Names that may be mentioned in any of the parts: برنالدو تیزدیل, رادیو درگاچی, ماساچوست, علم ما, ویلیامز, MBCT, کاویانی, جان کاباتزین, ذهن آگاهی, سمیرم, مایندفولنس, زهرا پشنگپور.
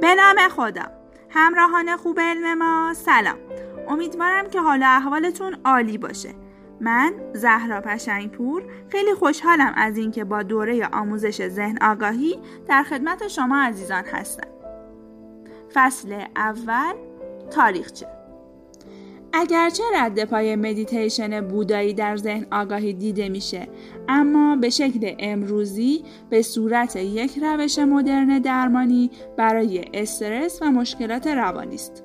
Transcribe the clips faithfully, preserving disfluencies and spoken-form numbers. به نام خدا. همراهان خوب علم ما سلام. امیدوارم که حال و احوالتون عالی باشه. من زهرا پشنگپور خیلی خوشحالم از اینکه با دوره آموزش ذهن آگاهی در خدمت شما عزیزان هستم. فصل اول، تاریخچه. اگرچه رد پای مدیتیشن بودایی در ذهن آگاهی دیده میشه، اما به شکل امروزی به صورت یک روش مدرن درمانی برای استرس و مشکلات روانی است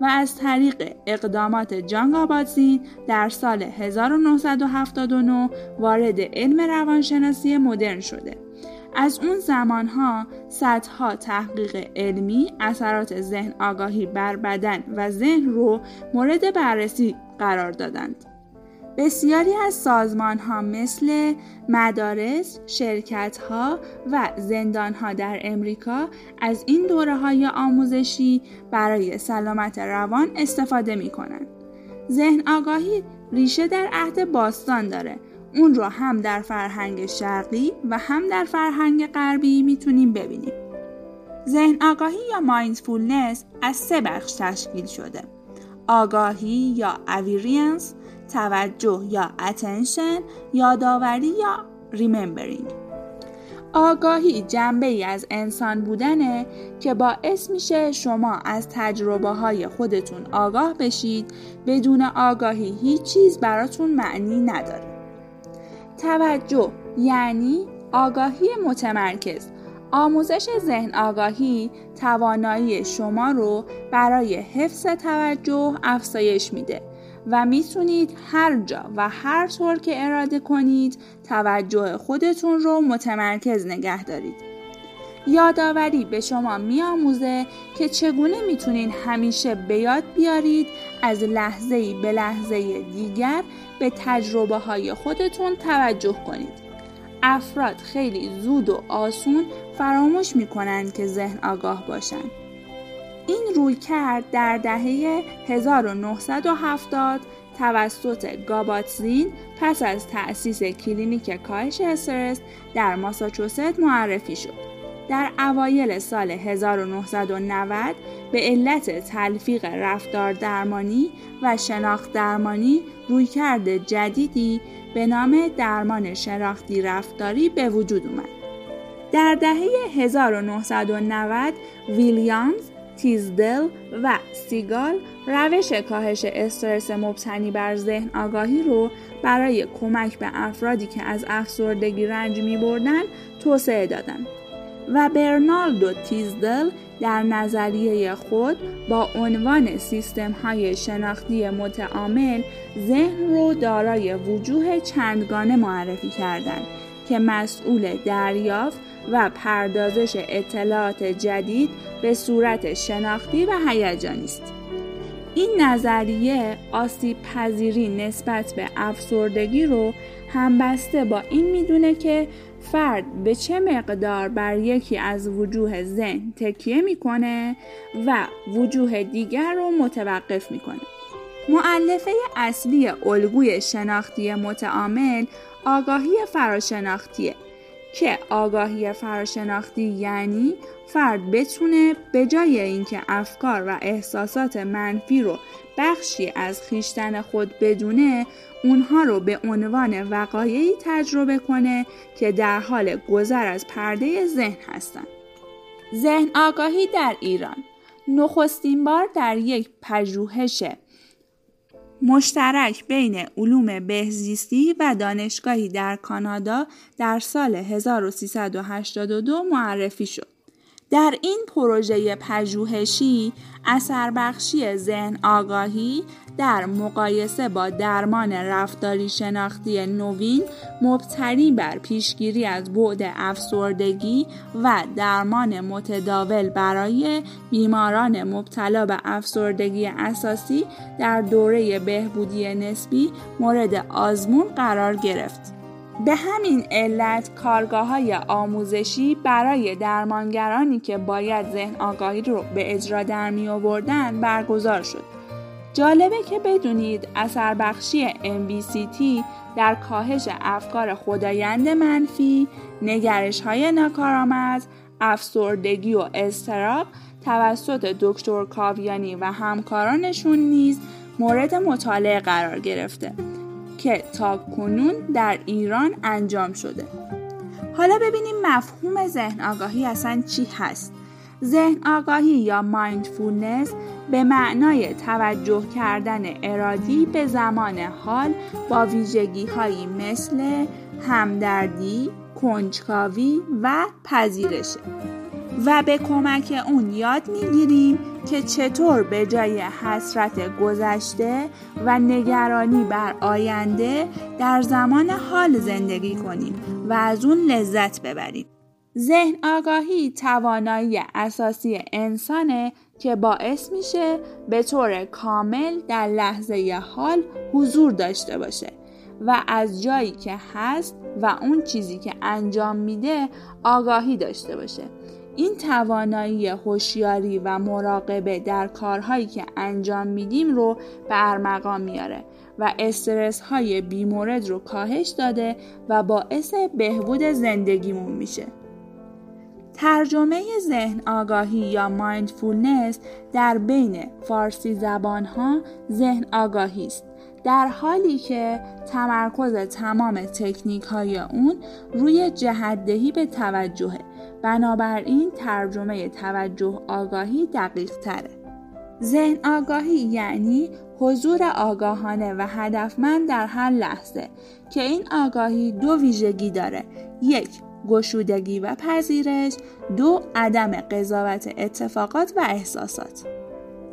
و از طریق اقدامات جان کاباتزین در سال هزار و نهصد و هفتاد و نه وارد علم روانشناسی مدرن شده. از اون زمانها صدها تحقیق علمی اثرات ذهن آگاهی بر بدن و ذهن رو مورد بررسی قرار دادند. بسیاری از سازمانها مثل مدارس، شرکتها و زندانها در امریکا از این دوره‌های آموزشی برای سلامت روان استفاده می‌کنند. ذهن آگاهی ریشه در عهد باستان داره. اون رو هم در فرهنگ شرقی و هم در فرهنگ غربی میتونیم ببینیم. ذهن آگاهی یا مایندفولنس از سه بخش تشکیل شده: آگاهی یا اویرینس، توجه یا اتنشن، یادآوری یا ریممبرینگ. آگاهی جنبه‌ای از انسان بودنه که باعث میشه شما از تجربه‌های خودتون آگاه بشید. بدون آگاهی هیچ چیز براتون معنی نداره. توجه یعنی آگاهی متمرکز. آموزش ذهن آگاهی توانایی شما رو برای حفظ توجه افزایش میده و میتونید هر جا و هر طور که اراده کنید توجه خودتون رو متمرکز نگه دارید. یادآوری به شما میآموزه که چگونه میتونید همیشه به یاد بیارید از لحظه‌ای به لحظه دیگر به تجربه‌های خودتون توجه کنید. افراد خیلی زود و آسون فراموش میکنن که ذهن آگاه باشن. این رویکرد در دهه هزار و نهصد و هفتاد توسط کاباتزین پس از تأسیس کلینیک کاهش استرس در ماساچوست معرفی شد. در اوایل سال هزار و نهصد و نود به علت تلفیق رفتار درمانی و شناخت درمانی رویکرد جدیدی به نام درمان شناختی رفتاری به وجود آمد. در دهه هزار و نهصد و نود ویلیامز، تیزدیل و سیگال روش کاهش استرس مبتنی بر ذهن آگاهی رو برای کمک به افرادی که از افسردگی رنج می‌بردن توسعه دادند. و برنالدو تیزدیل در نظریه خود با عنوان سیستم‌های شناختی متعامل ذهن رو دارای وجوه چندگانه معرفی کردند که مسئول دریافت و پردازش اطلاعات جدید به صورت شناختی و هیجانی است. این نظریه آسیب پذیری نسبت به افسردگی رو همبسته با این میدونه که فرد به چه مقدار بر یکی از وجوه ذهن تکیه میکنه و وجوه دیگر رو متوقف میکنه. مؤلفه اصلی الگوی شناختی متعامل آگاهی فراشناختیه که آگاهی فراشناختی یعنی فرد بتونه به جای اینکه افکار و احساسات منفی رو بخشی از خویشتن خود بدونه، اونها رو به عنوان وقایعی تجربه کنه که در حال گذر از پرده ذهن هستن. ذهن آگاهی در ایران نخستین بار در یک پژوهش مشترک بین علوم بهزیستی و دانشگاهی در کانادا در سال هزار و سیصد و هشتاد و دو معرفی شد. در این پروژه پژوهشی اثر بخشی ذهن آگاهی در مقایسه با درمان رفتاری شناختی نوین مبتنی بر پیشگیری از بعد افسردگی و درمان متداول برای بیماران مبتلا به افسردگی اساسی در دوره بهبودی نسبی مورد آزمون قرار گرفت. به همین علت کارگاه‌های آموزشی برای درمانگرانی که باید ذهن آگاهی رو به اجرا در می‌آوردن برگزار شد. جالبه که بدونید اثر بخشی ام بی سی تی در کاهش افکار خودآینده منفی، نگرش‌های ناکارآمد، افسردگی و اضطراب توسط دکتر کاویانی و همکارانشون نیز مورد مطالعه قرار گرفته که تاکنون در ایران انجام شده. حالا ببینیم مفهوم ذهن آگاهی اصلا چی هست؟ ذهن آگاهی یا مایندفولنس به معنای توجه کردن ارادی به زمان حال با ویژگی‌هایی مثل همدردی، کنجکاوی و پذیرشه و به کمک اون یاد میگیریم که چطور به جای حسرت گذشته و نگرانی بر آینده در زمان حال زندگی کنیم و از اون لذت ببریم. ذهن آگاهی توانایی اساسی انسانه که باعث میشه به طور کامل در لحظه حال حضور داشته باشه و از جایی که هست و اون چیزی که انجام میده آگاهی داشته باشه. این توانایی هوشیاری و مراقبه در کارهایی که انجام میدیم رو به ارمغان میاره و استرس های بیمورد رو کاهش داده و باعث بهبود زندگیمون میشه. ترجمه ذهن آگاهی یا مایندفولنس در بین فارسی زبان‌ها ذهن آگاهی است، در حالی که تمرکز تمام تکنیک‌های اون روی جهت‌دهی به توجهه. بنابراین ترجمه توجه آگاهی دقیق‌تره. ذهن آگاهی یعنی حضور آگاهانه و هدفمند در هر لحظه که این آگاهی دو ویژگی داره: یک، گشودگی و پذیرش، دو، عدم قضاوت اتفاقات و احساسات.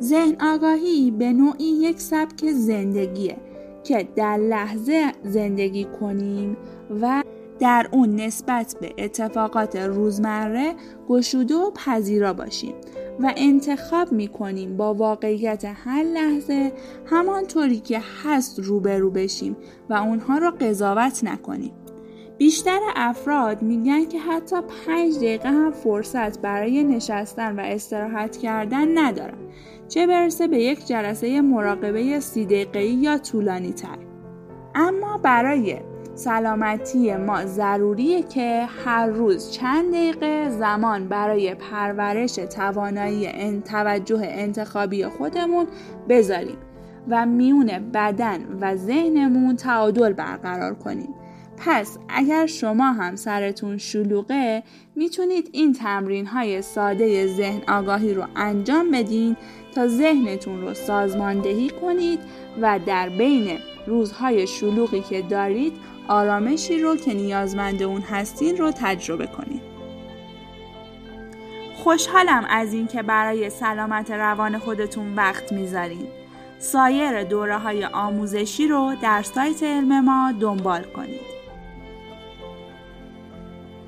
ذهن آگاهی به نوعی یک سبک زندگیه که در لحظه زندگی کنیم و در اون نسبت به اتفاقات روزمره گشوده و پذیرا باشیم و انتخاب میکنیم با واقعیت هر لحظه همانطوری که هست روبرو بشیم و اونها رو قضاوت نکنیم. بیشتر افراد میگن که حتی پنج دقیقه هم فرصت برای نشستن و استراحت کردن ندارن، چه برسه به یک جلسه مراقبه سی دقیقه‌ای یا طولانی تر. اما برای سلامتی ما ضروریه که هر روز چند دقیقه زمان برای پرورش توانایی توجه انتخابی خودمون بذاریم و میون بدن و ذهنمون تعادل برقرار کنیم. پس اگر شما هم سرتون شلوغه میتونید این تمرین‌های ساده ذهن آگاهی رو انجام بدین تا ذهنتون رو سازماندهی کنید و در بین روزهای شلوغی که دارید آرامشی رو که نیازمند اون هستین رو تجربه کنید. خوشحالم از این که برای سلامت روان خودتون وقت میذارین. سایر دوره‌های آموزشی رو در سایت علم ما دنبال کنید.